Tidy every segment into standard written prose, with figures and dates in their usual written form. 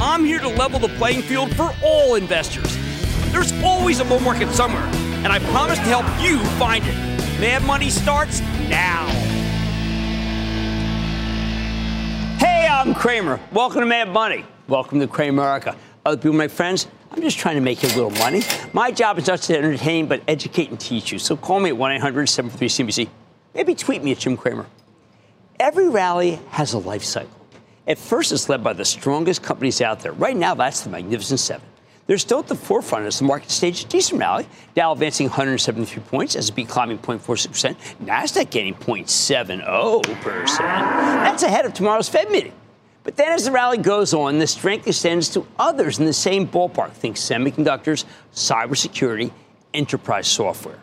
I'm here to level the playing field for all investors. There's always a bull market somewhere, and I promise to help you find it. Mad Money starts now. Hey, I'm Cramer. Welcome to Mad Money. Welcome to Cramerica. Other people, my friends, I'm just trying to make a little money. My job is not to entertain, but educate and teach you. So call me at 1-800-743-CNBC. Maybe tweet me at Jim Cramer. Every rally has a life cycle. At first, it's led by the strongest companies out there. Right now, that's the Magnificent Seven. They're still at the forefront as the market staged a decent rally. Dow advancing 173 points, S&P climbing 0.46%, NASDAQ gaining 0.70%. That's ahead of tomorrow's Fed meeting. But then as the rally goes on, the strength extends to others in the same ballpark. Think semiconductors, cybersecurity, enterprise software.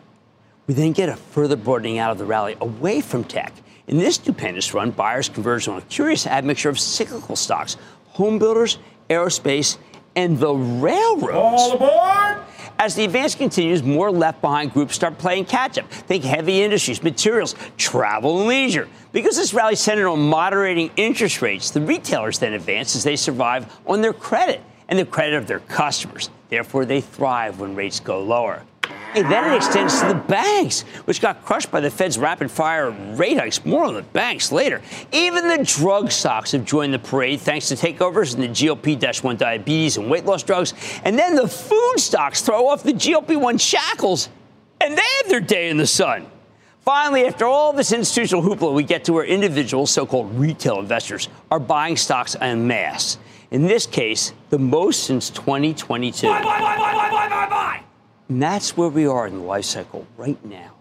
We then get a further broadening out of the rally away from tech. In this stupendous run, buyers converged on a curious admixture of cyclical stocks, home builders, aerospace, and the railroads. All aboard! As the advance continues, more left-behind groups start playing catch-up. Think heavy industries, materials, travel, and leisure. Because this rally centered on moderating interest rates, the retailers then advance as they survive on their credit and the credit of their customers. Therefore, they thrive when rates go lower. And then it extends to the banks, which got crushed by the Fed's rapid-fire rate hikes. More on the banks later. Even the drug stocks have joined the parade thanks to takeovers in the GLP-1 diabetes and weight loss drugs. And then the food stocks throw off the GLP-1 shackles, and they have their day in the sun. Finally, after all this institutional hoopla, we get to where individual so-called retail investors are buying stocks en masse. In this case, the most since 2022. Buy, buy, buy, buy, buy, buy, buy. And that's where we are in the life cycle right now.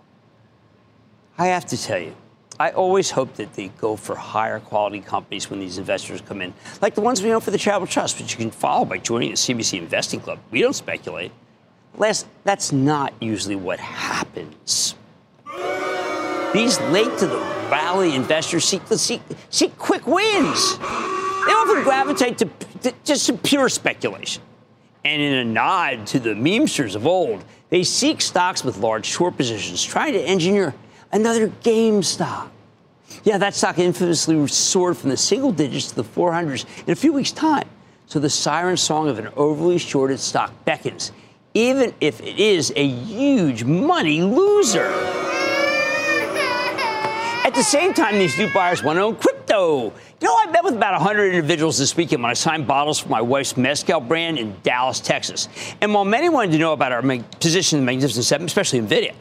I have to tell you, I always hope that they go for higher quality companies when these investors come in, like the ones we own for the Travel Trust, which you can follow by joining the CNBC Investing Club. We don't speculate. That's not usually what happens. These late to the rally investors seek quick wins. They often gravitate to just some pure speculation. And in a nod to the memesters of old, they seek stocks with large short positions, trying to engineer another GameStop. Yeah, that stock infamously soared from the single digits to the 400s in a few weeks' time. So the siren song of an overly shorted stock beckons, even if it is a huge money loser. At the same time, these new buyers want to own crypto. You know, I met with about 100 individuals this weekend when I signed bottles for my wife's Mezcal brand in Dallas, Texas. And while many wanted to know about our position in the Magnificent Seven, especially NVIDIA,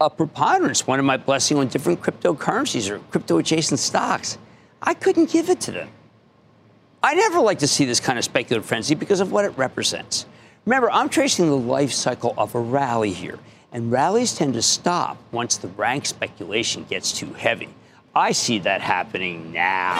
a preponderance wanted my blessing on different cryptocurrencies or crypto-adjacent stocks. I couldn't give it to them. I never like to see this kind of speculative frenzy because of what it represents. Remember, I'm tracing the life cycle of a rally here. And rallies tend to stop once the rank speculation gets too heavy. I see that happening now.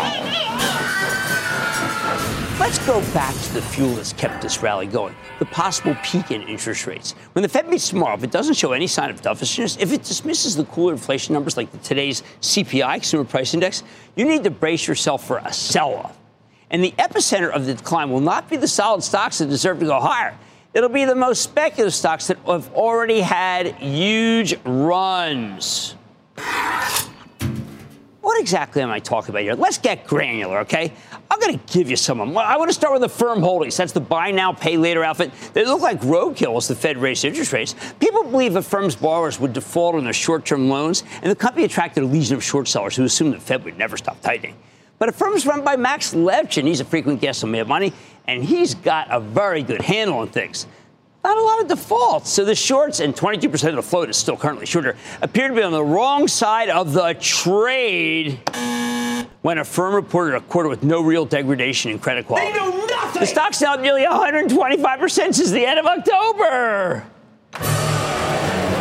Let's go back to the fuel that's kept this rally going, the possible peak in interest rates. When the Fed meets tomorrow, if it doesn't show any sign of dovishness, if it dismisses the cooler inflation numbers like today's CPI, Consumer Price Index, you need to brace yourself for a sell-off. And the epicenter of the decline will not be the solid stocks that deserve to go higher. It'll be the most speculative stocks that have already had huge runs. What exactly am I talking about here? Let's get granular, okay? I'm going to give you some of them. I want to start with the Affirm Holdings. That's the buy now, pay later outfit. They look like roadkill as the Fed raised interest rates. People believe Affirm's borrowers would default on their short-term loans, and the company attracted a legion of short sellers who assumed the Fed would never stop tightening. But Affirm's run by Max Levchin. He's a frequent guest on Mad Money, and he's got a very good handle on things. Not a lot of defaults. So the shorts, and 22% of the float is still currently shorter, appear to be on the wrong side of the trade when Affirm reported a quarter with no real degradation in credit quality. They know nothing! The stock's down nearly 125% since the end of October.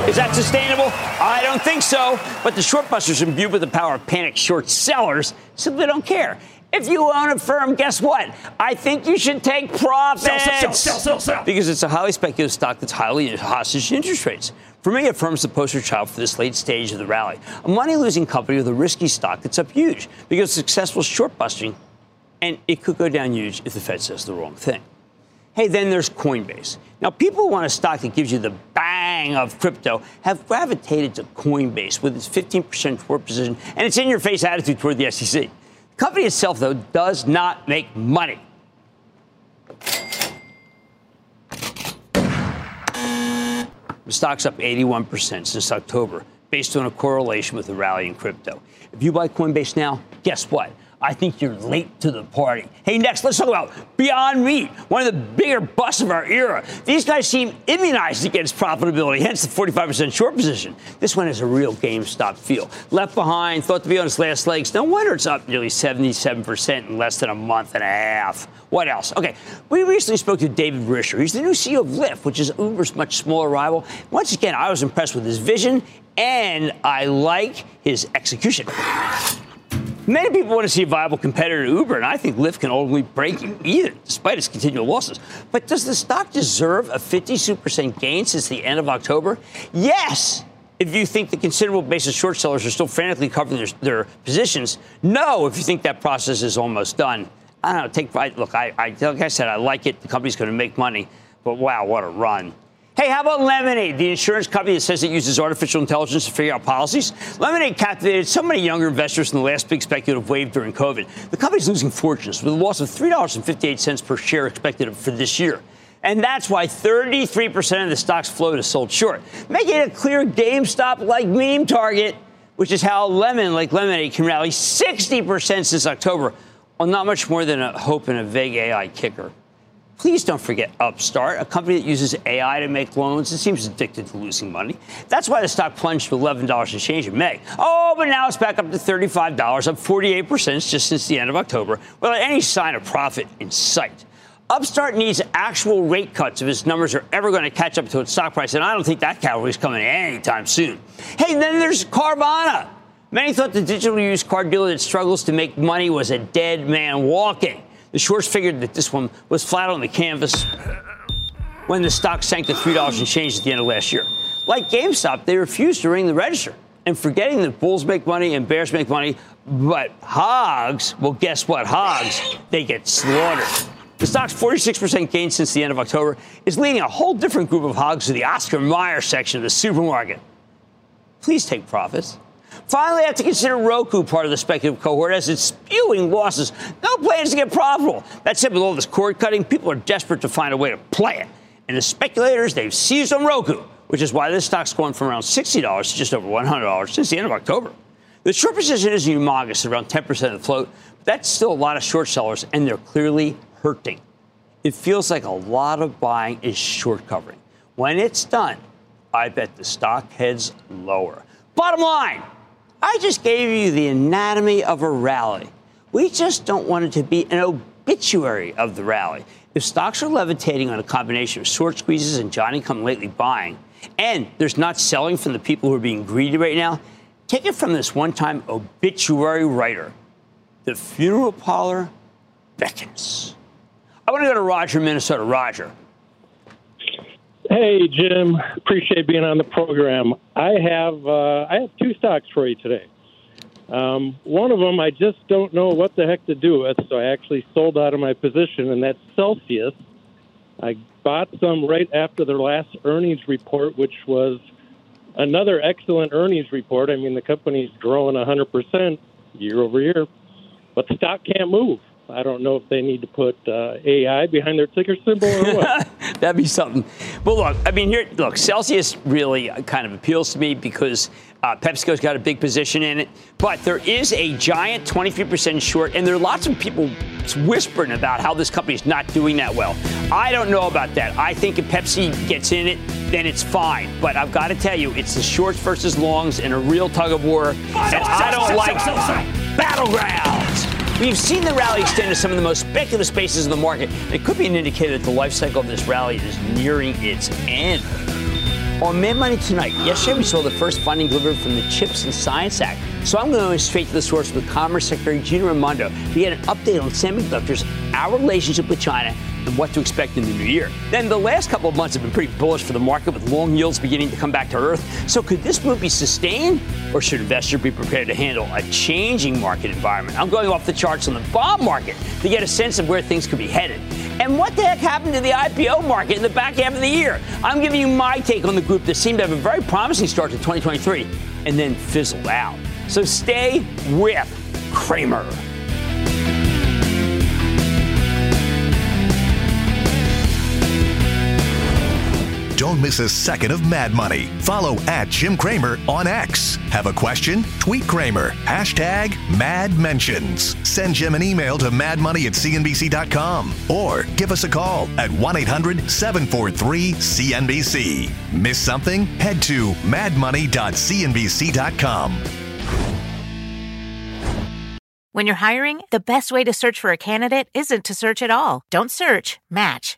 Is that sustainable? I don't think so. But the short busters, imbued with the power of panic short sellers, simply don't care. If you own a firm, guess what? I think you should take profits. Sell. Because it's a highly speculative stock that's highly hostage to interest rates. For me, a firm's the poster child for this late stage of the rally. A money-losing company with a risky stock that's up huge because of successful short busting, and it could go down huge if the Fed says the wrong thing. Hey, then there's Coinbase. Now, people who want a stock that gives you the bang of crypto have gravitated to Coinbase with its 15% short position and its in-your-face attitude toward the SEC. The company itself, though, does not make money. The stock's up 81% since October, based on a correlation with the rally in crypto. If you buy Coinbase now, guess what? I think you're late to the party. Hey, next, let's talk about Beyond Meat, one of the bigger busts of our era. These guys seem immunized against profitability, hence the 45% short position. This one has a real GameStop feel. Left behind, thought to be on its last legs. No wonder it's up nearly 77% in less than a month and a half. What else? Okay, we recently spoke to David Risher. He's the new CEO of Lyft, which is Uber's much smaller rival. Once again, I was impressed with his vision, and I like his execution. Many people want to see a viable competitor to Uber, and I think Lyft can ultimately break even, despite its continual losses. But does the stock deserve a 52% gain since the end of October? Yes, if you think the considerable base of short sellers are still frantically covering their positions. No, if you think that process is almost done. I don't know. Like I said, I like it. The company's going to make money. But, wow, what a run. Hey, how about Lemonade, the insurance company that says it uses artificial intelligence to figure out policies? Lemonade captivated so many younger investors in the last big speculative wave during COVID. The company's losing fortunes with a loss of $3.58 per share expected for this year. And that's why 33% of the stock's float is sold short, making it a clear GameStop-like meme target, which is how Lemonade can rally 60% since October on not much more than a hope and a vague AI kicker. Please don't forget Upstart, a company that uses AI to make loans and seems addicted to losing money. That's why the stock plunged to $11 and change in May. Oh, but now it's back up to $35, up 48% just since the end of October, without any sign of profit in sight. Upstart needs actual rate cuts if its numbers are ever going to catch up to its stock price, and I don't think that cavalry is coming anytime soon. Hey, then there's Carvana. Many thought the digital used car dealer that struggles to make money was a dead man walking. The shorts figured that this one was flat on the canvas when the stock sank to $3 and change at the end of last year. Like GameStop, they refused to ring the register. And forgetting that bulls make money and bears make money, but hogs, well, guess what? Hogs, they get slaughtered. The stock's 46% gain since the end of October is leading a whole different group of hogs to the Oscar Mayer section of the supermarket. Please take profits. Finally, I have to consider Roku part of the speculative cohort as it's spewing losses. No plans to get profitable. That's it. With all this cord cutting, people are desperate to find a way to play it. And the speculators, they've seized on Roku, which is why this stock's gone from around $60 to just over $100 since the end of October. The short position is humongous, around 10% of the float. That's still a lot of short sellers, and they're clearly hurting. It feels like a lot of buying is short covering. When it's done, I bet the stock heads lower. Bottom line. I just gave you the anatomy of a rally. We just don't want it to be an obituary of the rally. If stocks are levitating on a combination of short squeezes and Johnny-come-lately buying, and there's not selling from the people who are being greedy right now, take it from this one-time obituary writer. The funeral parlor beckons. I want to go to Roger, Minnesota. Roger. Hey, Jim. Appreciate being on the program. I have two stocks for you today. One of them I just don't know what the heck to do with, so I actually sold out of my position, and that's Celsius. I bought some right after their last earnings report, which was another excellent earnings report. I mean, the company's growing 100% year over year, but the stock can't move. I don't know if they need to put AI behind their ticker symbol or what. That'd be something. But look, I mean, here, look, Celsius really kind of appeals to me because PepsiCo's got a big position in it. But there is a giant 23% short, and there are lots of people whispering about how this company's not doing that well. I don't know about that. I think if Pepsi gets in it, then it's fine. But I've got to tell you, it's the shorts versus longs in a real tug of war. And I don't like battlegrounds. We've seen the rally extend to some of the most speculative spaces in the market. It could be an indicator that the life cycle of this rally is nearing its end. On Mad Money tonight, yesterday we saw the first funding delivered from the Chips and Science Act. So I'm going straight to the source with Commerce Secretary Gina Raimondo. We had an update on semiconductors, our relationship with China, and what to expect in the new year. Then the last couple of months have been pretty bullish for the market with long yields beginning to come back to earth. So could this move be sustained, or should investors be prepared to handle a changing market environment? I'm going off the charts on the bond market to get a sense of where things could be headed. And what the heck happened to the IPO market in the back half of the year? I'm giving you my take on the group that seemed to have a very promising start to 2023 and then fizzled out. So stay with Cramer. Don't miss a second of Mad Money. Follow @JimCramer on X. Have a question? Tweet Cramer. #MadMentions. Send Jim an email to madmoney@cnbc.com or give us a call at 1-800-743-CNBC. Miss something? Head to madmoney.cnbc.com. When you're hiring, the best way to search for a candidate isn't to search at all. Don't search, match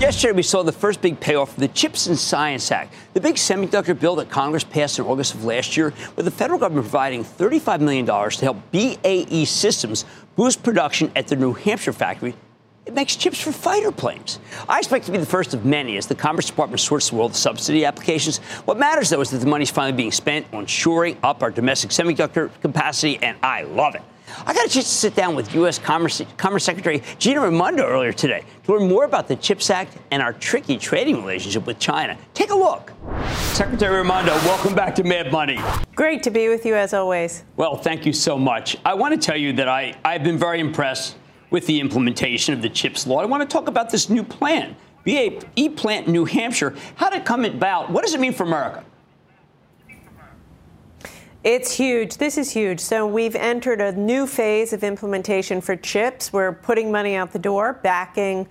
Yesterday, we saw the first big payoff from the Chips and Science Act, the big semiconductor bill that Congress passed in August of last year, with the federal government providing $35 million to help BAE Systems boost production at their New Hampshire factory. It makes chips for fighter planes. I expect to be the first of many as the Commerce Department sorts the world of subsidy applications. What matters, though, is that the money's finally being spent on shoring up our domestic semiconductor capacity, and I love it. I got a chance to sit down with U.S. Commerce Secretary Gina Raimondo earlier today to learn more about the CHIPS Act and our tricky trading relationship with China. Take a look. Secretary Raimondo, welcome back to Mad Money. Great to be with you as always. Well, thank you so much. I want to tell you that I've been very impressed with the implementation of the CHIPS law. I want to talk about this new plan, BAE plant in New Hampshire. How did it come about? What does it mean for America? It's huge. This is huge. So we've entered a new phase of implementation for CHIPS. We're putting money out the door, backing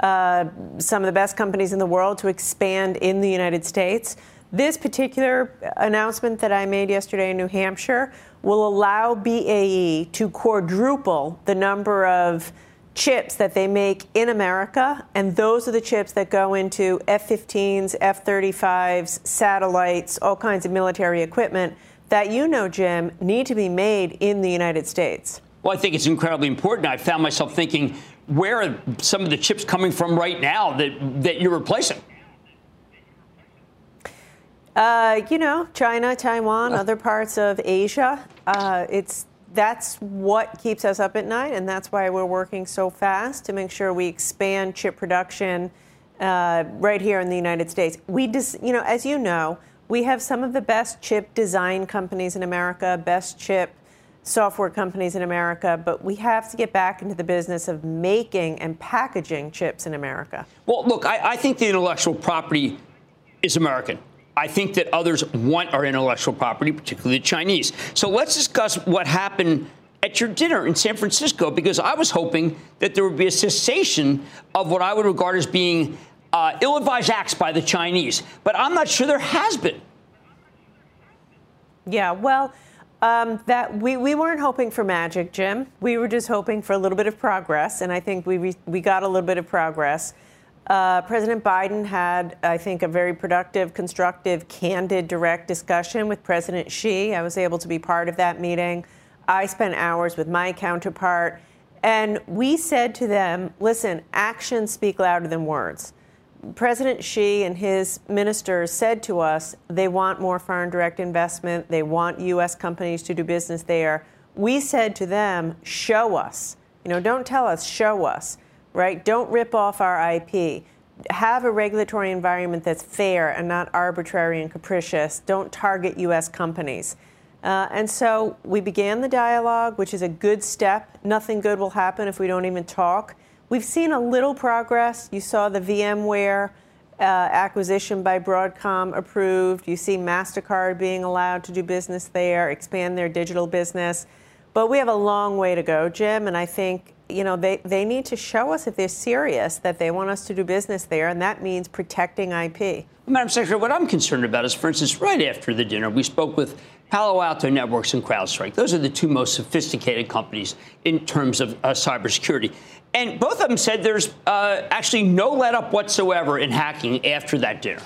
some of the best companies in the world to expand in the United States. This particular announcement that I made yesterday in New Hampshire will allow BAE to quadruple the number of chips that they make in America, and those are the chips that go into F-15s, F-35s, satellites, all kinds of military equipment that, you know, Jim, need to be made in the United States. Well, I think it's incredibly important. I found myself thinking, where are some of the chips coming from right now that you're replacing? China, Taiwan, other parts of Asia. That's what keeps us up at night, and that's why we're working so fast to make sure we expand chip production right here in the United States. As you know, we have some of the best chip design companies in America, best chip software companies in America, but we have to get back into the business of making and packaging chips in America. Well, look, I think the intellectual property is American. I think that others want our intellectual property, particularly the Chinese. So let's discuss what happened at your dinner in San Francisco, because I was hoping that there would be a cessation of what I would regard as being ill-advised acts by the Chinese. But I'm not sure there has been. Yeah, well, we weren't hoping for magic, Jim. We were just hoping for a little bit of progress, and I think we got a little bit of progress. President Biden had, I think, a very productive, constructive, candid, direct discussion with President Xi. I was able to be part of that meeting. I spent hours with my counterpart. And we said to them, listen, actions speak louder than words. President Xi and his ministers said to us they want more foreign direct investment. They want U.S. companies to do business there. We said to them, show us. You know, don't tell us, show us. Right? Don't rip off our IP. Have a regulatory environment that's fair and not arbitrary and capricious. Don't target U.S. companies. And so we began the dialogue, which is a good step. Nothing good will happen if we don't even talk. We've seen a little progress. You saw the VMware acquisition by Broadcom approved. You see MasterCard being allowed to do business there, expand their digital business. But we have a long way to go, Jim, and I think they need to show us if they're serious that they want us to do business there, and that means protecting IP. Madam Secretary, what I'm concerned about is, for instance, right after the dinner, we spoke with Palo Alto Networks and CrowdStrike. Those are the two most sophisticated companies in terms of cybersecurity. And both of them said there's actually no let-up whatsoever in hacking after that dinner.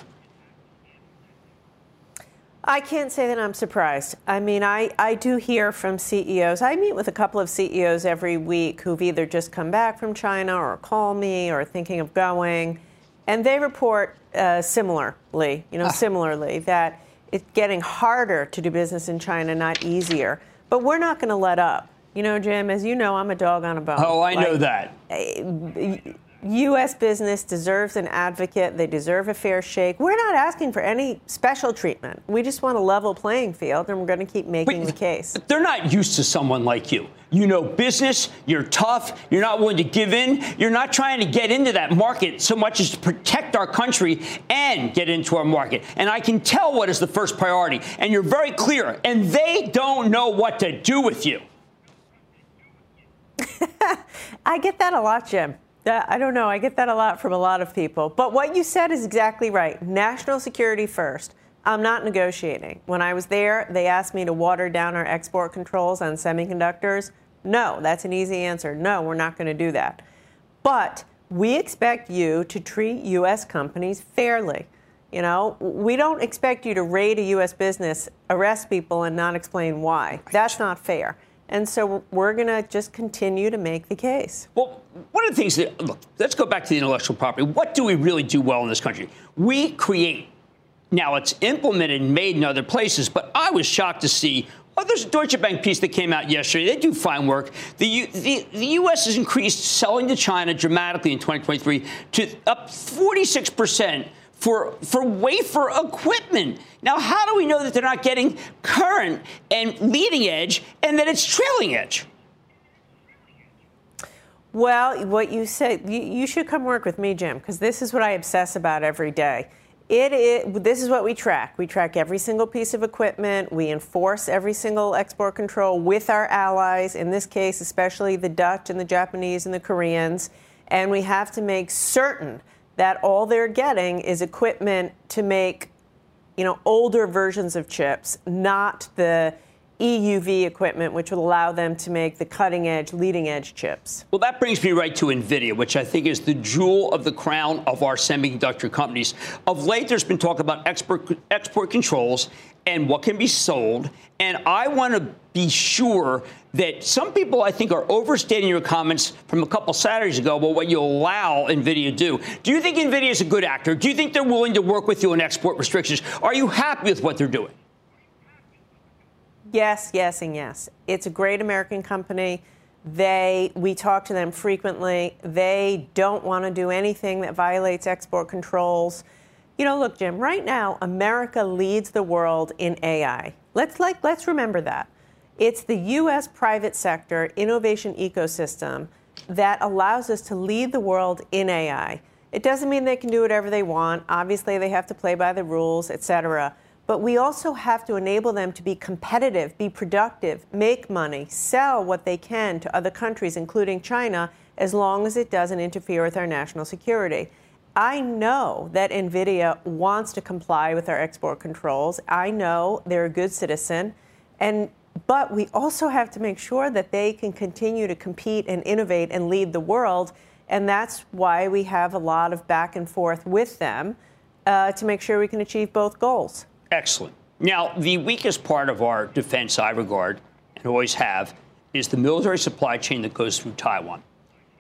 I can't say that I'm surprised. I mean, I do hear from CEOs. I meet with a couple of CEOs every week who've either just come back from China or call me or are thinking of going. And they report similarly, that it's getting harder to do business in China, not easier. But we're not going to let up. You know, Jim, as you know, I'm a dog on a bone. Oh, I know that. U.S. business deserves an advocate. They deserve a fair shake. We're not asking for any special treatment. We just want a level playing field, and we're going to keep making the case. They're not used to someone like you. You know business. You're tough. You're not willing to give in. You're not trying to get into that market so much as to protect our country and get into our market. And I can tell what is the first priority. And you're very clear. And they don't know what to do with you. I get that a lot, Jim. I don't know. I get that a lot from a lot of people. But what you said is exactly right. National security first. I'm not negotiating. When I was there, they asked me to water down our export controls on semiconductors. No, that's an easy answer. No, we're not going to do that. But we expect you to treat U.S. companies fairly. You know, we don't expect you to raid a U.S. business, arrest people, and not explain why. That's not fair. And so we're going to just continue to make the case. Well, one of the things that, look, let's go back to the intellectual property. What do we really do well in this country? We create. Now, it's implemented and made in other places, but I was shocked to see, there's a Deutsche Bank piece that came out yesterday. They do fine work. The U.S. has increased selling to China dramatically in 2023 to up 46%. For wafer equipment. Now, how do we know that they're not getting current and leading edge and that it's trailing edge? Well, what you said, you should come work with me, Jim, because this is what I obsess about every day. This is what we track. We track every single piece of equipment. We enforce every single export control with our allies, in this case, especially the Dutch and the Japanese and the Koreans. And we have to make certain that all they're getting is equipment to make, older versions of chips, not the EUV equipment, which will allow them to make the cutting-edge, leading-edge chips. Well, that brings me right to NVIDIA, which I think is the jewel of the crown of our semiconductor companies. Of late, there's been talk about export controls and what can be sold. And I want to be sure that some people, I think, are overstating your comments from a couple Saturdays ago about what you allow NVIDIA to do. Do you think NVIDIA is a good actor? Do you think they're willing to work with you on export restrictions? Are you happy with what they're doing? Yes, yes, and yes. It's a great American company. We talk to them frequently. They don't want to do anything that violates export controls. Look, Jim, right now, America leads the world in AI. Let's remember that. It's the U.S. private sector innovation ecosystem that allows us to lead the world in AI. It doesn't mean they can do whatever they want. Obviously, they have to play by the rules, et cetera. But we also have to enable them to be competitive, be productive, make money, sell what they can to other countries, including China, as long as it doesn't interfere with our national security. I know that NVIDIA wants to comply with our export controls. I know they're a good citizen. But we also have to make sure that they can continue to compete and innovate and lead the world. And that's why we have a lot of back and forth with them to make sure we can achieve both goals. Excellent. Now, the weakest part of our defense, I regard, and always have, is the military supply chain that goes through Taiwan.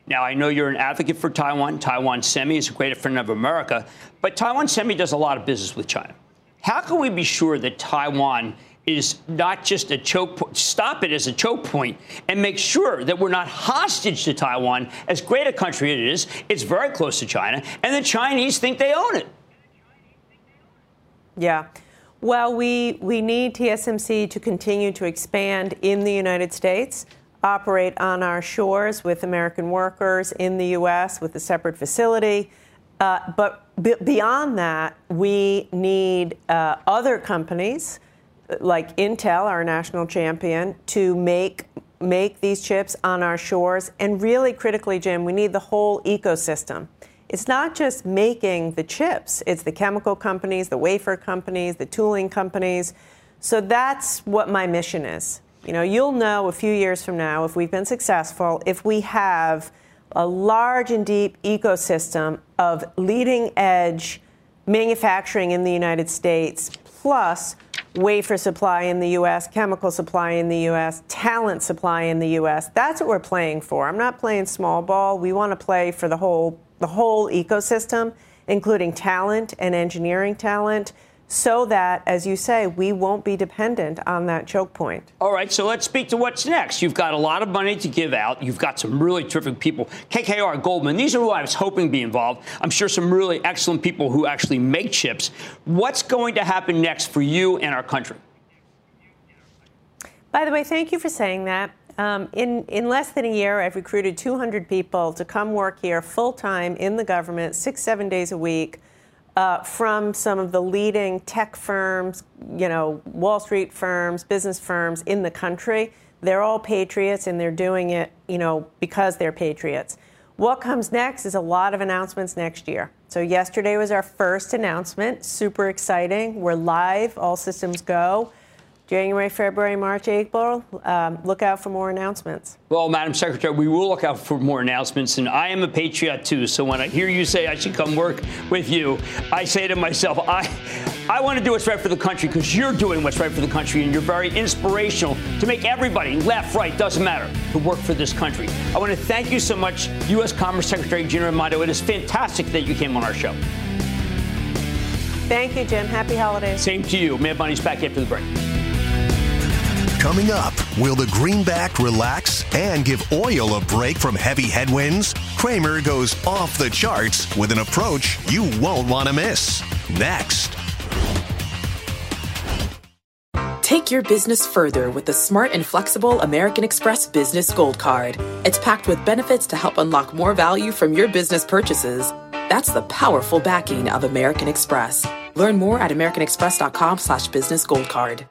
Now, I know you're an advocate for Taiwan. Taiwan Semi is a great friend of America, but Taiwan Semi does a lot of business with China. How can we be sure that Taiwan is not just a choke point, stop it as a choke point, and make sure that we're not hostage to Taiwan, as great a country it is, it's very close to China, and the Chinese think they own it? Yeah. Well, we need TSMC to continue to expand in the United States, operate on our shores with American workers in the U.S. with a separate facility. But beyond that, we need other companies like Intel, our national champion, to make these chips on our shores. And really critically, Jim, we need the whole ecosystem. It's not just making the chips. It's the chemical companies, the wafer companies, the tooling companies. So that's what my mission is. You know, you'll know a few years from now if we've been successful, if we have a large and deep ecosystem of leading edge manufacturing in the United States, plus wafer supply in the U.S., chemical supply in the U.S., talent supply in the U.S. That's what we're playing for. I'm not playing small ball. We want to play for the whole ecosystem, including talent and engineering talent, so that, as you say, we won't be dependent on that choke point. All right, so let's speak to what's next. You've got a lot of money to give out. You've got some really terrific people. KKR, Goldman, these are who I was hoping to be involved. I'm sure some really excellent people who actually make chips. What's going to happen next for you and our country? By the way, thank you for saying that. In less than a year, I've recruited 200 people to come work here full-time in the government, 6-7 days a week, from some of the leading tech firms, you know, Wall Street firms, business firms in the country. They're all patriots, and they're doing it, you know, because they're patriots. What comes next is a lot of announcements next year. So yesterday was our first announcement. Super exciting. We're live. All systems go. January, February, March, April, look out for more announcements. Well, Madam Secretary, we will look out for more announcements, and I am a patriot, too. So when I hear you say I should come work with you, I say to myself, I want to do what's right for the country, because you're doing what's right for the country, and you're very inspirational to make everybody, left, right, doesn't matter, to work for this country. I want to thank you so much, U.S. Commerce Secretary Gina Raimondo. It is fantastic that you came on our show. Thank you, Jim. Happy holidays. Same to you. Mad Money's back after the break. Coming up, will the greenback relax and give oil a break from heavy headwinds? Cramer goes off the charts with an approach you won't want to miss. Next. Take your business further with the smart and flexible American Express Business Gold Card. It's packed with benefits to help unlock more value from your business purchases. That's the powerful backing of American Express. Learn more at americanexpress.com/businessgoldcard.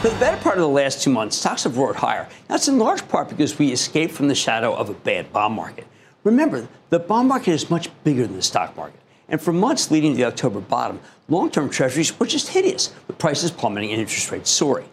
For the better part of the last 2 months, stocks have roared higher. That's in large part because we escaped from the shadow of a bad bond market. Remember, the bond market is much bigger than the stock market. And for months leading to the October bottom, long-term treasuries were just hideous, with prices plummeting and interest rates soaring.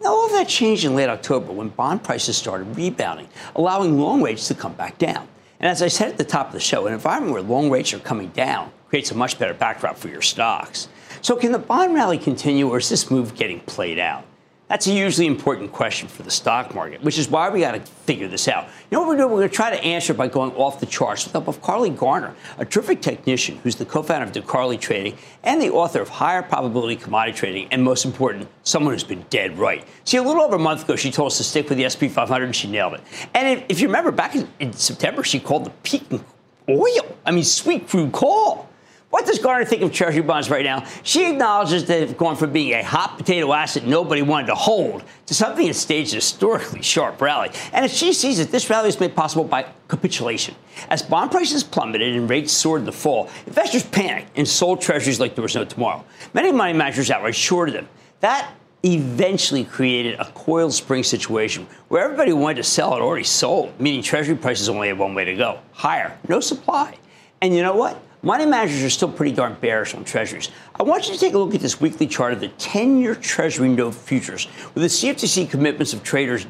Now, all of that changed in late October when bond prices started rebounding, allowing long rates to come back down. And as I said at the top of the show, an environment where long rates are coming down creates a much better backdrop for your stocks. So can the bond rally continue, or is this move getting played out? That's a hugely important question for the stock market, which is why we got to figure this out. You know what we're doing? We're going to try to answer by going off the charts with the help of Carley Garner, a terrific technician who's the co-founder of Carley Trading and the author of Higher Probability Commodity Trading, and most important, someone who's been dead right. See, a little over a month ago, she told us to stick with the S&P 500, and she nailed it. And if you remember, back in September, she called the peak in oil. I mean, sweet crude call. What does Garner think of Treasury bonds right now? She acknowledges they've gone from being a hot potato asset nobody wanted to hold to something that staged a historically sharp rally. And she sees that this rally is made possible by capitulation. As bond prices plummeted and rates soared in the fall, investors panicked and sold Treasuries like there was no tomorrow. Many money managers outright shorted them. That eventually created a coiled spring situation where everybody who wanted to sell had already sold, meaning Treasury prices only had one way to go, higher, no supply. And you know what? Money managers are still pretty darn bearish on Treasuries. I want you to take a look at this weekly chart of the 10-year Treasury note futures with the CFTC commitments of traders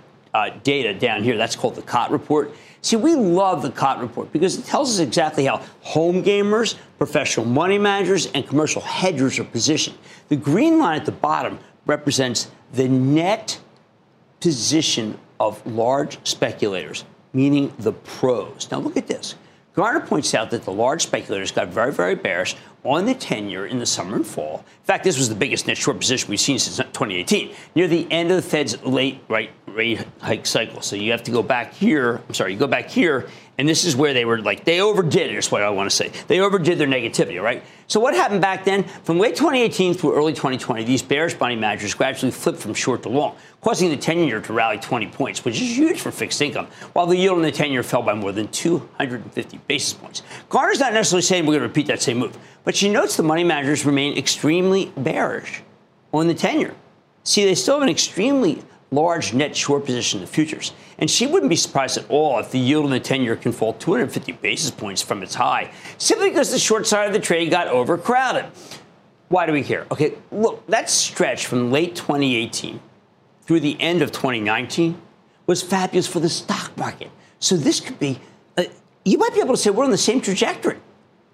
data down here. That's called the COT report. See, we love the COT report because it tells us exactly how home gamers, professional money managers, and commercial hedgers are positioned. The green line at the bottom represents the net position of large speculators, meaning the pros. Now, look at this. Garner points out that the large speculators got very, very bearish on the 10-year in the summer and fall. In fact, this was the biggest net short position we've seen since 2018, near the end of the Fed's late rate hike cycle. So you have to go back here. You go back here, and this is where they were like, they overdid it, is what I want to say. They overdid their negativity, right? So what happened back then? From late 2018 through early 2020, these bearish money managers gradually flipped from short to long, causing the 10-year to rally 20 points, which is huge for fixed income, while the yield on the 10-year fell by more than 250 basis points. Garner's not necessarily saying we're going to repeat that same move, but she notes the money managers remain extremely bearish on the 10-year. See, they still have an extremely large net short position in the futures. And she wouldn't be surprised at all if the yield on the 10-year can fall 250 basis points from its high, simply because the short side of the trade got overcrowded. Why do we care? Okay, look, that stretch from late 2018 through the end of 2019 was fabulous for the stock market. So this could be, you might be able to say we're on the same trajectory.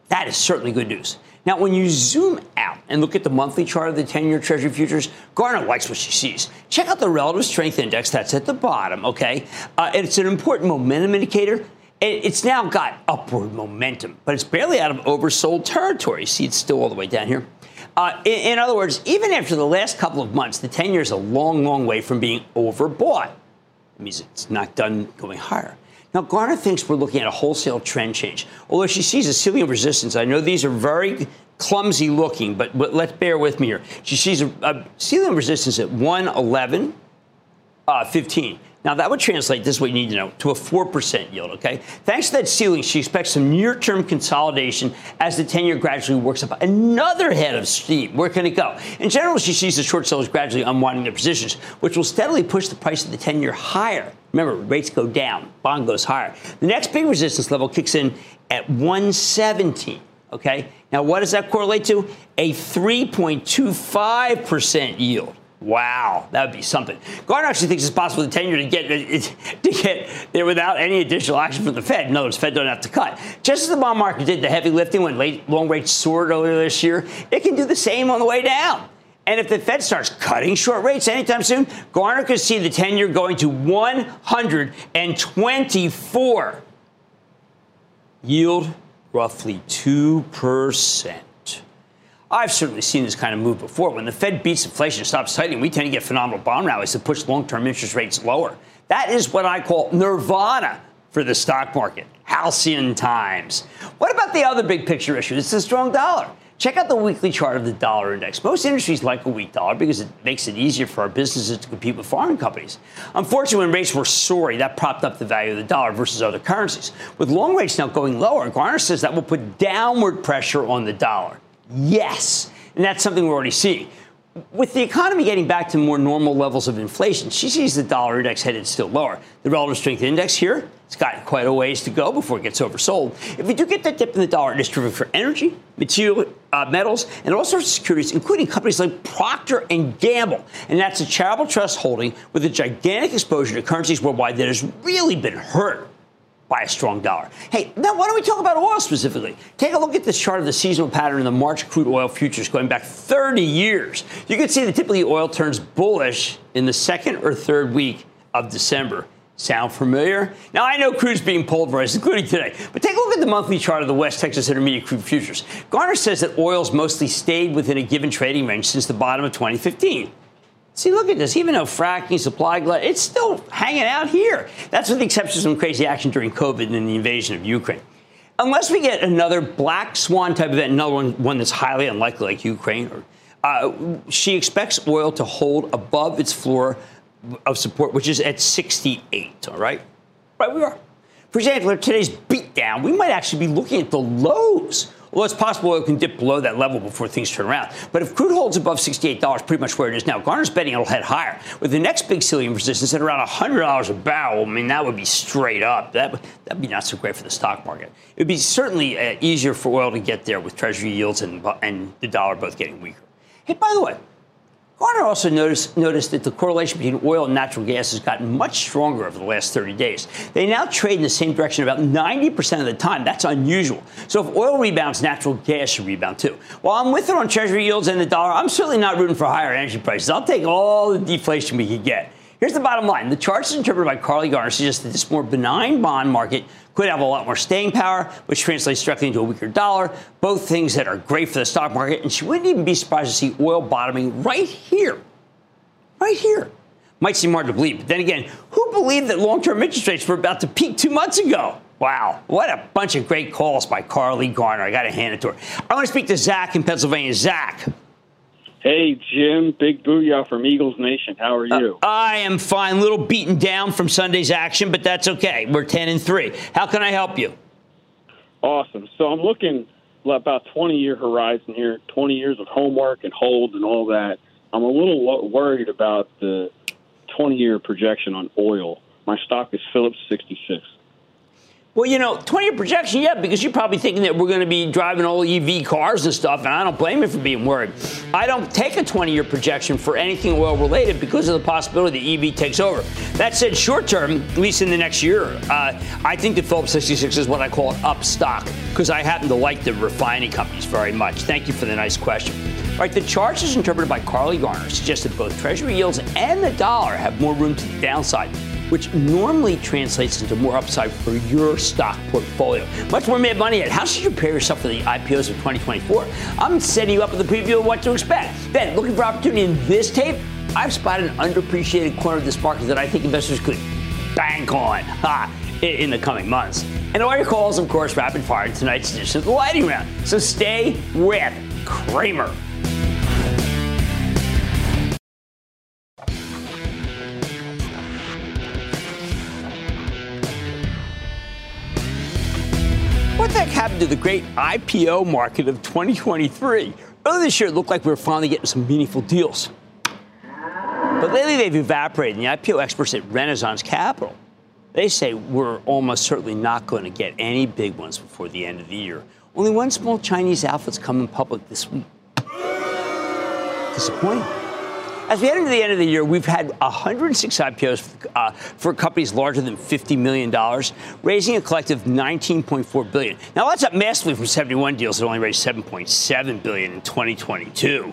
That is certainly good news. Now, when you zoom out and look at the monthly chart of the 10-year Treasury futures, Garner likes what she sees. Check out the Relative Strength Index. That's at the bottom, okay? It's an important momentum indicator. It's now got upward momentum, but it's barely out of oversold territory. See, it's still all the way down here. In other words, even after the last couple of months, the 10-year is a long, long way from being overbought. It means it's not done going higher. Now, Garner thinks we're looking at a wholesale trend change, although she sees a ceiling of resistance. I know these are very clumsy looking, but let's bear with me here. She sees a ceiling of resistance at 111.15. Now, that would translate, this is what you need to know, to a 4% yield, okay? Thanks to that ceiling, she expects some near-term consolidation as the 10-year gradually works up another head of steam. Where can it go? In general, she sees the short sellers gradually unwinding their positions, which will steadily push the price of the 10-year higher. Remember, rates go down, bond goes higher. The next big resistance level kicks in at 117, okay? Now, what does that correlate to? A 3.25% yield. Wow, that would be something. Garner actually thinks it's possible the 10-year to get there without any additional action from the Fed. In other words, the Fed don't have to cut. Just as the bond market did the heavy lifting when long rates soared earlier this year, it can do the same on the way down. And if the Fed starts cutting short rates anytime soon, Garner could see the 10-year going to 124. Yield roughly 2%. I've certainly seen this kind of move before. When the Fed beats inflation and stops tightening, we tend to get phenomenal bond rallies that push long-term interest rates lower. That is what I call nirvana for the stock market. Halcyon times. What about the other big picture issue? It's the strong dollar. Check out the weekly chart of the dollar index. Most industries like a weak dollar because it makes it easier for our businesses to compete with foreign companies. Unfortunately, when rates were soaring, that propped up the value of the dollar versus other currencies. With long rates now going lower, Garner says that will put downward pressure on the dollar. Yes, and that's something we're already seeing. With the economy getting back to more normal levels of inflation, she sees the dollar index headed still lower. The relative strength index here, it's got quite a ways to go before it gets oversold. If we do get that dip in the dollar, it is driven for energy, material, metals, and all sorts of securities, including companies like Procter & Gamble. And that's a charitable trust holding with a gigantic exposure to currencies worldwide that has really been hurt by a strong dollar. Hey, now why don't we talk about oil specifically? Take a look at this chart of the seasonal pattern in the March crude oil futures going back 30 years. You can see that typically oil turns bullish in the second or third week of December. Sound familiar? Now, I know crude's being pulverized, including today, but take a look at the monthly chart of the West Texas Intermediate Crude Futures. Garner says that oil's mostly stayed within a given trading range since the bottom of 2015. See, look at this. Even though fracking, supply glut, it's still hanging out here. That's with the exception of some crazy action during COVID and the invasion of Ukraine. unless we get another black swan type event, another one that's highly unlikely, like Ukraine, or, she expects oil to hold above its floor of support, which is at 68. All right. Right, we are. For example, today's beatdown, we might actually be looking at the lows. Well, it's possible oil can dip below that level before things turn around. But if crude holds above $68, pretty much where it is now, Garner's betting it'll head higher. With the next big ceiling resistance at around $100 a barrel, I mean, that would be straight up. That'd be not so great for the stock market. It would be certainly easier for oil to get there with Treasury yields and the dollar both getting weaker. Hey, by the way, Garner also noticed that the correlation between oil and natural gas has gotten much stronger over the last 30 days. They now trade in the same direction about 90% of the time. That's unusual. So if oil rebounds, natural gas should rebound too. While I'm with it on Treasury yields and the dollar, I'm certainly not rooting for higher energy prices. I'll take all the deflation we can get. Here's the bottom line. The charts interpreted by Carley Garner suggest that this more benign bond market could have a lot more staying power, which translates directly into a weaker dollar, both things that are great for the stock market. And she wouldn't even be surprised to see oil bottoming right here. Right here. Might seem hard to believe, but then again, who believed that long-term interest rates were about to peak 2 months ago? Wow, what a bunch of great calls by Carley Garner. I got to hand it to her. I want to speak to Zach in Pennsylvania. Zach. Hey, Jim. Big booyah from Eagles Nation. How are you? I am fine. A little beaten down from Sunday's action, but that's okay. We're 10-3. How can I help you? Awesome. So I'm looking about 20-year horizon here, 20 years of homework and hold and all that. I'm a little worried about the 20-year projection on oil. My stock is Phillips 66. Well, you know, 20-year projection, yeah, because you're probably thinking that we're going to be driving old EV cars and stuff, and I don't blame you for being worried. I don't take a 20-year projection for anything oil-related because of the possibility that EV takes over. That said, short-term, at least in the next year, I think that Phillips 66 is what I call an up stock because I happen to like the refining companies very much. Thank you for the nice question. All right, the charts as interpreted by Carley Garner suggest that both Treasury yields and the dollar have more room to the downside, which normally translates into more upside for your stock portfolio. Much more Mad Money. How should you prepare yourself for the IPOs of 2024? I'm setting you up with a preview of what to expect. Then, looking for opportunity in this tape, I've spotted an underappreciated corner of this market that I think investors could bank on in the coming months. And all your calls, of course, rapid fire in tonight's edition of the Lightning Round. So stay with Cramer. Happened to the great IPO market of 2023. Earlier this year, it looked like we were finally getting some meaningful deals. But lately, they've evaporated, and the IPO experts at Renaissance Capital, they say we're almost certainly not going to get any big ones before the end of the year. Only one small Chinese outfit's coming public this week. Disappointing. As we head into the end of the year, we've had 106 IPOs for companies larger than $50 million, raising a collective $19.4 billion. Now, that's up massively from 71 deals that only raised $7.7 billion in 2022.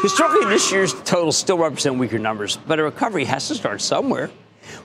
Historically, this year's totals still represent weaker numbers, but a recovery has to start somewhere.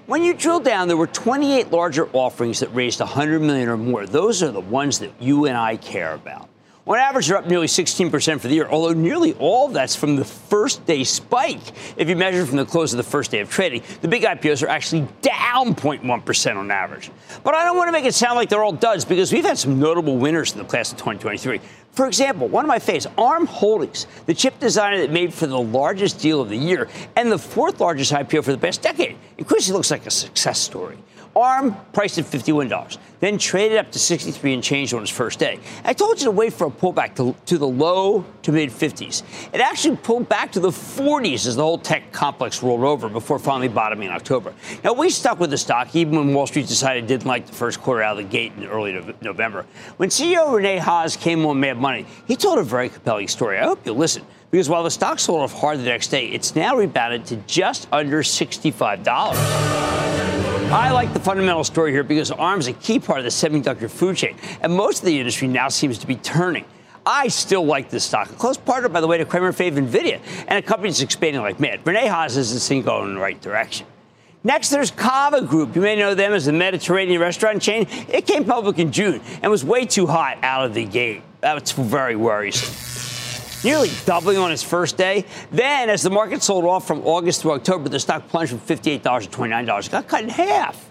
When you drill down, there were 28 larger offerings that raised $100 million or more. Those are the ones that you and I care about. On average, they're up nearly 16% for the year, although nearly all of that's from the first-day spike. If you measure from the close of the first day of trading, the big IPOs are actually down 0.1% on average. But I don't want to make it sound like they're all duds because we've had some notable winners in the class of 2023. For example, one of my faves, Arm Holdings, the chip designer that made for the largest deal of the year and the fourth-largest IPO for the past decade. Increasingly looks like a success story. Arm priced at $51, then traded up to $63 and changed on its first day. I told you to wait for a pullback to the low to mid-50s. It actually pulled back to the 40s as the whole tech complex rolled over before finally bottoming in October. Now, we stuck with the stock even when Wall Street decided it didn't like the first quarter out of the gate in early November. When CEO Rene Haas came on Mad Money, he told a very compelling story. I hope you'll listen, because while the stock sold off hard the next day, it's now rebounded to just under $65. I like the fundamental story here because ARM is a key part of the semiconductor food chain, and most of the industry now seems to be turning. I still like this stock. A close partner, by the way, to Cramer fave NVIDIA, and a company that's expanding like mad. Rene Haas is this thing going in the right direction. Next, there's Cava Group. You may know them as the Mediterranean restaurant chain. It came public in June and was way too hot out of the gate. That's very worrisome. Nearly doubling on its first day. Then, as the market sold off from August through October, the stock plunged from $58 to $29. It got cut in half.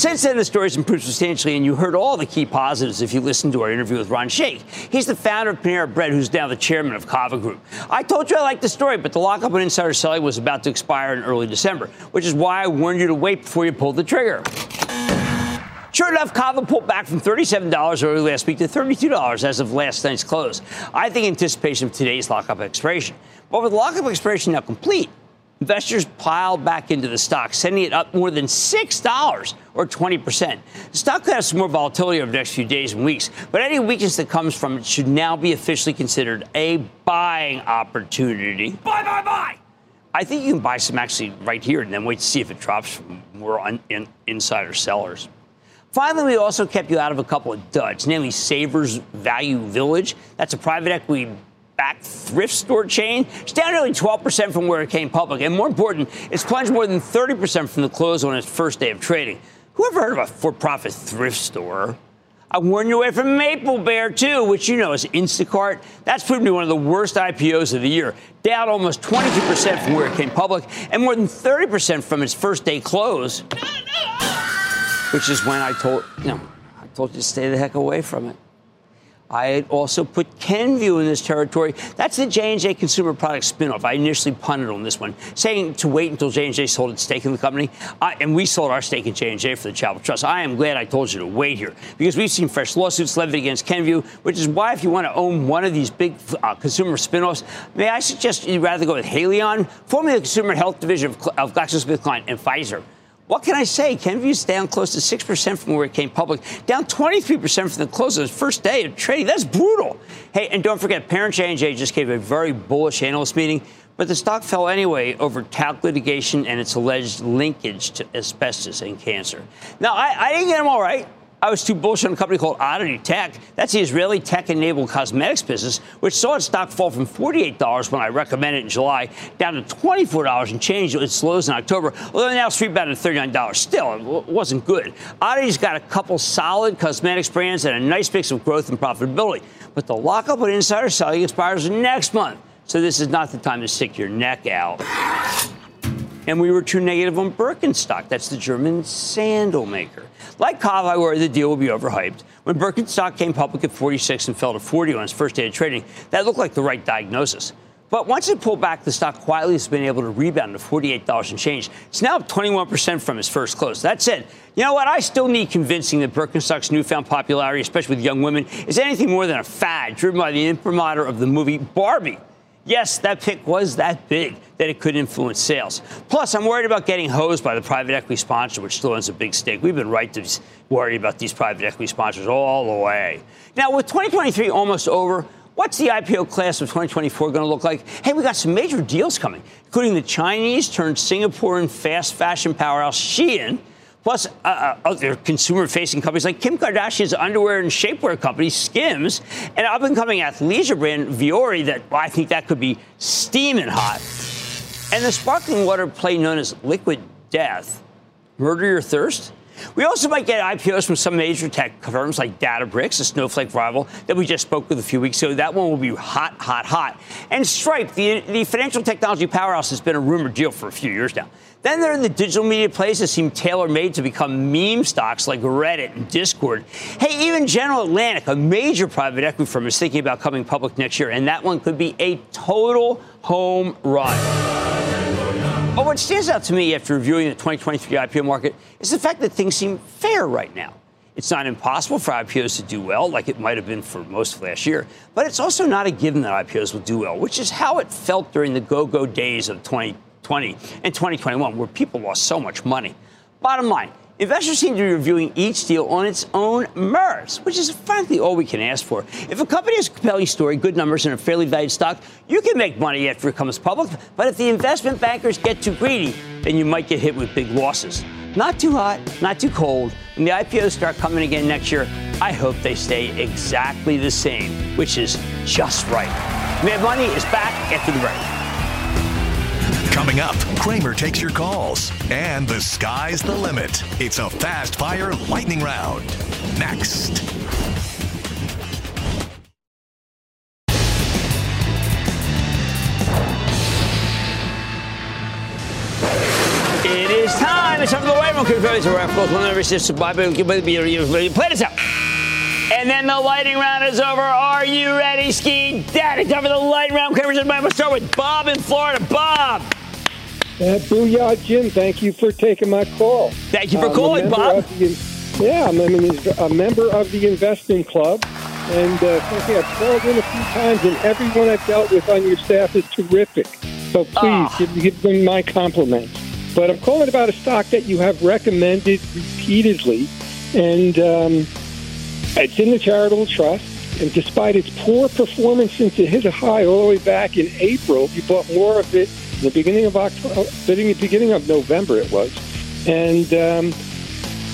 Since then, the story's improved substantially, and you heard all the key positives if you listened to our interview with Ron Shaich. He's the founder of Panera Bread, who's now the chairman of Cava Group. I told you I liked the story, but the lockup on insider selling was about to expire in early December, which is why I warned you to wait before you pulled the trigger. Sure enough, Cava pulled back from $37 early last week to $32 as of last night's close, I think in anticipation of today's lockup expiration. But with the lockup expiration now complete, investors piled back into the stock, sending it up more than $6 or 20%. The stock could have some more volatility over the next few days and weeks, but any weakness that comes from it should now be officially considered a buying opportunity. Buy, buy, buy! I think you can buy some actually right here and then wait to see if it drops from more insider sellers. Finally, we also kept you out of a couple of duds, namely Savers Value Village. That's a private equity-backed thrift store chain. It's down nearly 12% from where it came public. And more important, it's plunged more than 30% from the close on its first day of trading. Whoever heard of a for-profit thrift store? I warned you away from Maple Bear, too, which you know is Instacart. That's proven to be one of the worst IPOs of the year, down almost 22% from where it came public and more than 30% from its first day close. Which is when I told you to stay the heck away from it. I also put Kenvue in this territory. That's the J&J consumer product spinoff. I initially punted on this one, saying to wait until J&J sold its stake in the company. And we sold our stake in J&J for the Charitable Trust. I am glad I told you to wait here because we've seen fresh lawsuits levied against Kenvue, which is why if you want to own one of these big consumer spinoffs, may I suggest you rather go with Haleon, formerly the consumer health division of GlaxoSmithKline and Pfizer. What can I say? Kenvue's down close to 6% from where it came public, down 23% from the close of its first day of trading. That's brutal. Hey, and don't forget, parent J&J just gave a very bullish analyst meeting, but the stock fell anyway over talc litigation and its alleged linkage to asbestos and cancer. Now, I didn't get them all right. I was too bullish on a company called Oddity Tech. That's the Israeli tech-enabled cosmetics business, which saw its stock fall from $48 when I recommended it in July down to $24 and change its lows in October, although now it's rebounded to $39. Still, it wasn't good. Oddity's got a couple solid cosmetics brands and a nice mix of growth and profitability. But the lockup on insider selling expires next month, so this is not the time to stick your neck out. And we were too negative on Birkenstock. That's the German sandal maker. Like Cava, I worry the deal will be overhyped. When Birkenstock came public at 46 and fell to 40 on its first day of trading, that looked like the right diagnosis. But once it pulled back, the stock quietly has been able to rebound to $48 and change. It's now up 21% from its first close. That said, you know what? I still need convincing that Birkenstock's newfound popularity, especially with young women, is anything more than a fad driven by the imprimatur of the movie Barbie. Yes, that pick was that big that it could influence sales. Plus, I'm worried about getting hosed by the private equity sponsor, which still owns a big stake. We've been right to worry about these private equity sponsors all the way. Now, with 2023 almost over, what's the IPO class of 2024 going to look like? Hey, we got some major deals coming, including the Chinese-turned-Singaporean fast fashion powerhouse Shein, plus other consumer-facing companies like Kim Kardashian's underwear and shapewear company, Skims, and up-and-coming athleisure brand, Vuori, that I think that could be steaming hot. And the sparkling water play known as Liquid Death. Murder your thirst? We also might get IPOs from some major tech firms like Databricks, a Snowflake rival that we just spoke with a few weeks ago. That one will be hot, hot, hot. And Stripe, the financial technology powerhouse, has been a rumored deal for a few years now. Then there are the digital media plays that seem tailor-made to become meme stocks like Reddit and Discord. Hey, even General Atlantic, a major private equity firm, is thinking about coming public next year, and that one could be a total home run. But what stands out to me after reviewing the 2023 IPO market is the fact that things seem fair right now. It's not impossible for IPOs to do well, like it might have been for most of last year, but it's also not a given that IPOs will do well, which is how it felt during the go-go days of 2020 and 2021, where people lost so much money. Bottom line, investors seem to be reviewing each deal on its own merits, which is frankly all we can ask for. If a company has a compelling story, good numbers, and a fairly valued stock, you can make money after it comes public. But if the investment bankers get too greedy, then you might get hit with big losses. Not too hot, not too cold. When the IPOs start coming again next year, I hope they stay exactly the same, which is just right. Mad Money is back after the break. Coming up, Cramer takes your calls, and the sky's the limit. It's a fast-fire lightning round. Next. It is time. It's time for the Wave Room. quick values are of course, one of the resistance to buy, but play this out. And then the lighting round is over. Are you ready, Ski Daddy? Time for the light round coverage. I'm going to start with Bob in Florida. Bob. Booyah, Jim. Thank you for taking my call. Thank you for calling, Bob. I'm a member of the investing club. And I've called in a few times, and everyone I've dealt with on your staff is terrific. So please give them my compliments. But I'm calling about a stock that you have recommended repeatedly, and it's in the charitable trust. And despite its poor performance since it hit a high all the way back in April, you bought more of it in the beginning of October, beginning of November it was, and.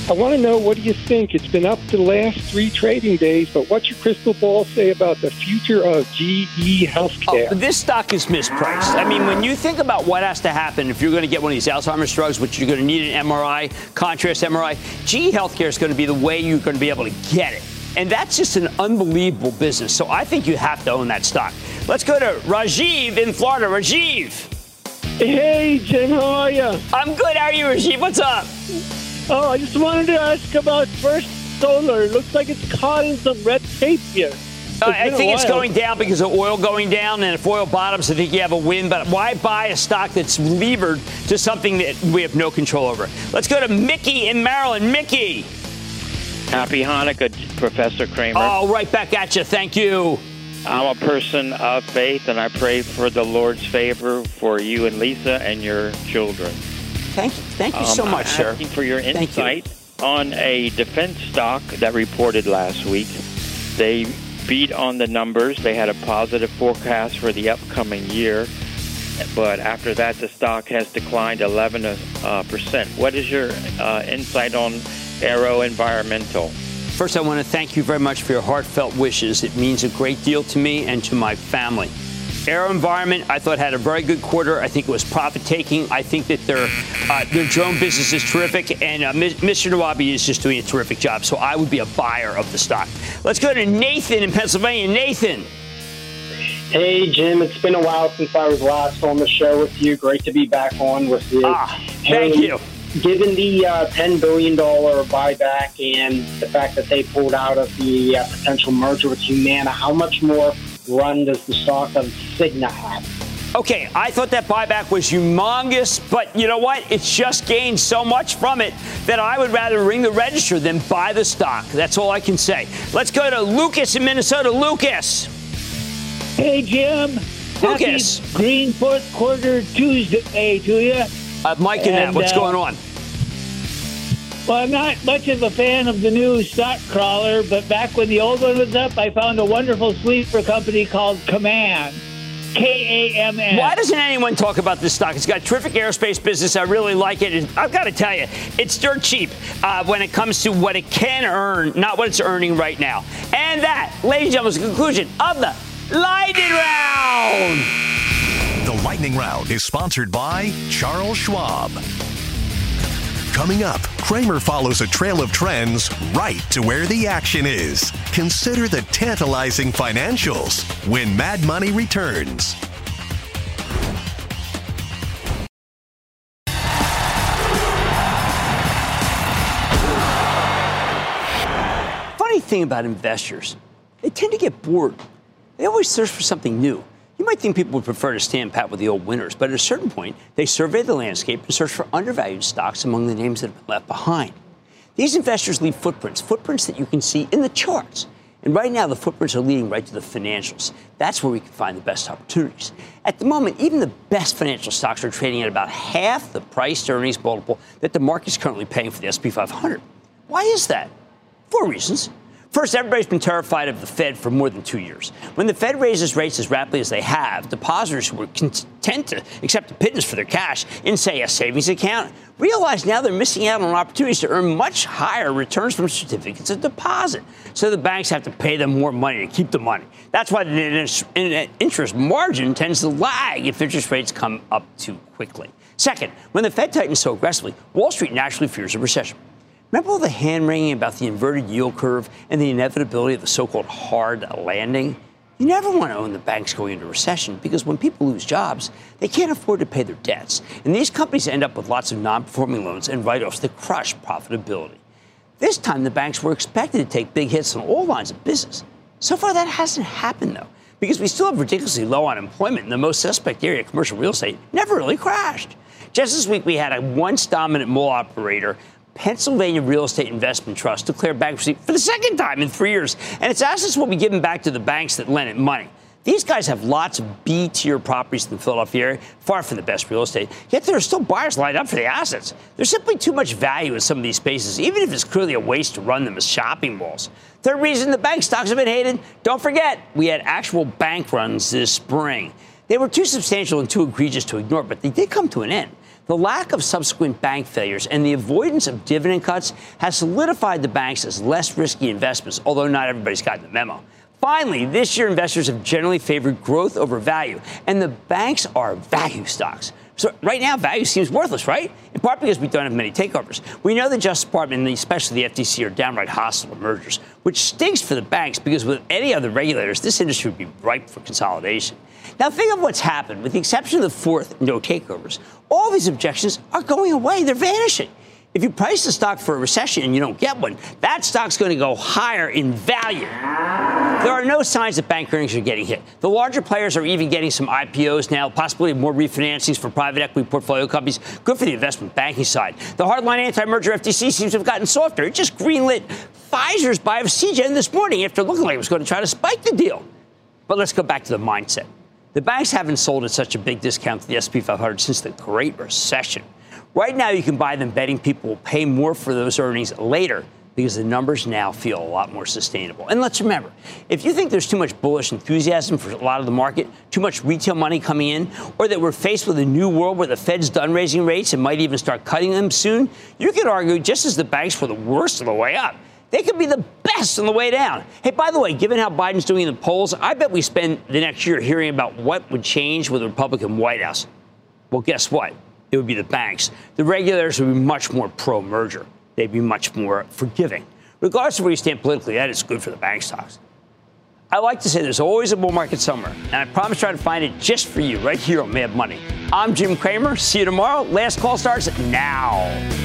I want to know, what do you think? It's been up the last three trading days, but what's your crystal ball say about the future of GE Healthcare? Oh, this stock is mispriced. I mean, when you think about what has to happen if you're going to get one of these Alzheimer's drugs, which you're going to need an MRI, contrast MRI, GE Healthcare is going to be the way you're going to be able to get it. And that's just an unbelievable business. So I think you have to own that stock. Let's go to Rajiv in Florida. Rajiv. Hey, Jim, how are you? I'm good. How are you, Rajiv? What's up? Oh, I just wanted to ask about First Solar. It looks like it's caught in some red tape here. I think it's going down because of oil going down, and if oil bottoms, I think you have a win. But why buy a stock that's levered to something that we have no control over? Let's go to Mickey in Maryland. Mickey. Happy Hanukkah, Professor Kramer. Oh, right back at you. Thank you. I'm a person of faith, and I pray for the Lord's favor for you and Lisa and your children. Thank you so much, sir. Thank you for your insight on a defense stock that reported last week. They beat on the numbers. They had a positive forecast for the upcoming year. But after that, the stock has declined 11%. What is your insight on Aero Environmental? First, I want to thank you very much for your heartfelt wishes. It means a great deal to me and to my family. Aero Environment, I thought, had a very good quarter. I think it was profit-taking. I think that their drone business is terrific, and Mr. Nawabi is just doing a terrific job, so I would be a buyer of the stock. Let's go to Nathan in Pennsylvania. Nathan. Hey, Jim. It's been a while since I was last on the show with you. Great to be back on with you. Thank you. Given the $10 billion buyback and the fact that they pulled out of the potential merger with Humana, how much more run does the stock of Cigna have? Okay, I thought that buyback was humongous, but you know what? It's just gained so much from it that I would rather ring the register than buy the stock. That's all I can say. Let's go to Lucas in Minnesota. Lucas. Hey, Jim. Lucas. Happy Green Fourth Quarter Tuesday to you. Mike and that. What's going on? Well, I'm not much of a fan of the new stock crawler, but back when the old one was up, I found a wonderful sleeper company called Kaman, K-A-M-N. Why doesn't anyone talk about this stock? It's got terrific aerospace business. I really like it. And I've got to tell you, it's dirt cheap when it comes to what it can earn, not what it's earning right now. And that, ladies and gentlemen, is the conclusion of the Lightning Round. The Lightning Round is sponsored by Charles Schwab. Coming up, Kramer follows a trail of trends right to where the action is. Consider the tantalizing financials when Mad Money returns. Funny thing about investors, they tend to get bored. They always search for something new. You might think people would prefer to stand pat with the old winners, but at a certain point, they survey the landscape and search for undervalued stocks among the names that have been left behind. These investors leave footprints, footprints that you can see in the charts. And right now, the footprints are leading right to the financials. That's where we can find the best opportunities. At the moment, even the best financial stocks are trading at about half the price-to-earnings multiple that the market's currently paying for the S&P 500. Why is that? 4 reasons. First, everybody's been terrified of the Fed for more than 2 years. When the Fed raises rates as rapidly as they have, depositors who were content to accept a pittance for their cash in, say, a savings account, realize now they're missing out on opportunities to earn much higher returns from certificates of deposit. So the banks have to pay them more money to keep the money. That's why the interest margin tends to lag if interest rates come up too quickly. Second, when the Fed tightens so aggressively, Wall Street naturally fears a recession. Remember all the hand-wringing about the inverted yield curve and the inevitability of the so-called hard landing? You never want to own the banks going into recession because when people lose jobs, they can't afford to pay their debts. And these companies end up with lots of non-performing loans and write-offs that crush profitability. This time, the banks were expected to take big hits on all lines of business. So far, that hasn't happened, though, because we still have ridiculously low unemployment and the most suspect area, commercial real estate, never really crashed. Just this week, we had a once-dominant mall operator, Pennsylvania Real Estate Investment Trust, declared bankruptcy for the second time in 3 years, and its assets will be given back to the banks that lent it money. These guys have lots of B-tier properties in the Philadelphia area, far from the best real estate, yet there are still buyers lined up for the assets. There's simply too much value in some of these spaces, even if it's clearly a waste to run them as shopping malls. Third reason the bank stocks have been hated, don't forget, we had actual bank runs this spring. They were too substantial and too egregious to ignore, but they did come to an end. The lack of subsequent bank failures and the avoidance of dividend cuts has solidified the banks as less risky investments, although not everybody's gotten the memo. Finally, this year, investors have generally favored growth over value, and the banks are value stocks. So right now, value seems worthless, right? In part because we don't have many takeovers. We know the Justice Department and especially the FTC are downright hostile to mergers, which stinks for the banks because with any other regulators, this industry would be ripe for consolidation. Now think of what's happened. With the exception of the fourth, no takeovers, all these objections are going away. They're vanishing. If you price the stock for a recession and you don't get one, that stock's going to go higher in value. There are no signs that bank earnings are getting hit. The larger players are even getting some IPOs now, possibly more refinancings for private equity portfolio companies. Good for the investment banking side. The hardline anti-merger FTC seems to have gotten softer. It just greenlit Pfizer's buy of CGen this morning after looking like it was going to try to spike the deal. But let's go back to the mindset. The banks haven't sold at such a big discount to the S&P 500 since the Great Recession. Right now, you can buy them betting people will pay more for those earnings later because the numbers now feel a lot more sustainable. And let's remember, if you think there's too much bullish enthusiasm for a lot of the market, too much retail money coming in, or that we're faced with a new world where the Fed's done raising rates and might even start cutting them soon, you could argue just as the banks were the worst on the way up, they could be the best on the way down. Hey, by the way, given how Biden's doing in the polls, I bet we spend the next year hearing about what would change with the Republican White House. Well, guess what? It would be the banks. The regulators would be much more pro-merger. They'd be much more forgiving. Regardless of where you stand politically, that is good for the bank stocks. I like to say there's always a bull market somewhere, and I promise to try to find it just for you right here on Mad Money. I'm Jim Cramer. See you tomorrow. Last call starts now.